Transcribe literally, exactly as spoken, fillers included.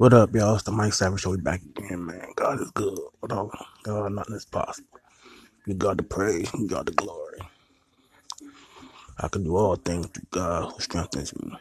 What up, y'all? It's the Mike Savage Show. We back again, man. God is good. Without God, nothing is possible. You got the praise. You got the glory. I can do all things through God who strengthens me.